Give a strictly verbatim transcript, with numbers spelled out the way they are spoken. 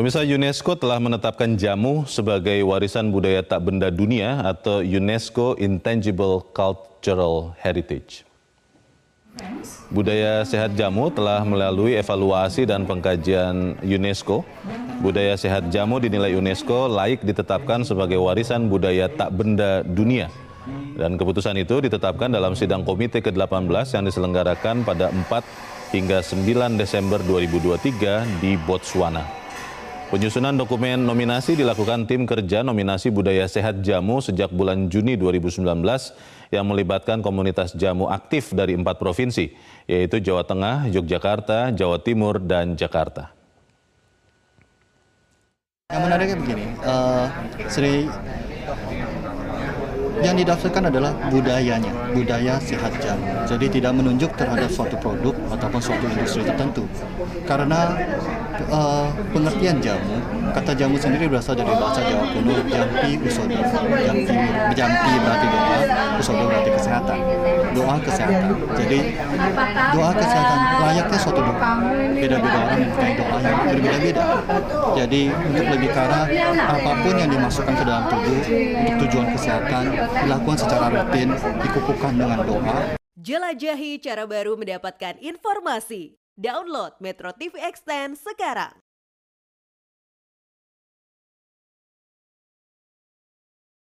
Pemirsa, UNESCO telah menetapkan jamu sebagai warisan budaya tak benda dunia atau UNESCO Intangible Cultural Heritage. Budaya sehat jamu telah melalui evaluasi dan pengkajian UNESCO. Budaya sehat jamu dinilai UNESCO layak ditetapkan sebagai warisan budaya tak benda dunia. Dan keputusan itu ditetapkan dalam sidang komite ke delapan belas yang diselenggarakan pada empat hingga sembilan Desember dua ribu dua puluh tiga di Botswana. Penyusunan dokumen nominasi dilakukan tim kerja nominasi budaya sehat jamu sejak bulan Juni dua ribu sembilan belas yang melibatkan komunitas jamu aktif dari empat provinsi, yaitu Jawa Tengah, Yogyakarta, Jawa Timur, dan Jakarta. Yang menariknya begini, uh, Sri yang didaftarkan adalah budayanya, budaya sehat jamu. Jadi tidak menunjuk terhadap suatu produk ataupun suatu industri tertentu. Karena uh, pengertian jamu, kata jamu sendiri berasal dari bahasa Jawa kuno, jampi usodo, jampi, jampi berarti doa, usodo berarti kesehatan, doa kesehatan. Jadi doa kesehatan layaknya suatu doa. Beda-beda orang mempunyai doa yang berbeda-beda. Jadi untuk lebih karena apapun yang dimasukkan ke dalam tubuh untuk tujuan kesehatan, dilakukan secara rutin, dikukuhkan dengan doa. Jelajahi cara baru mendapatkan informasi. Download Metro T V Extend sekarang.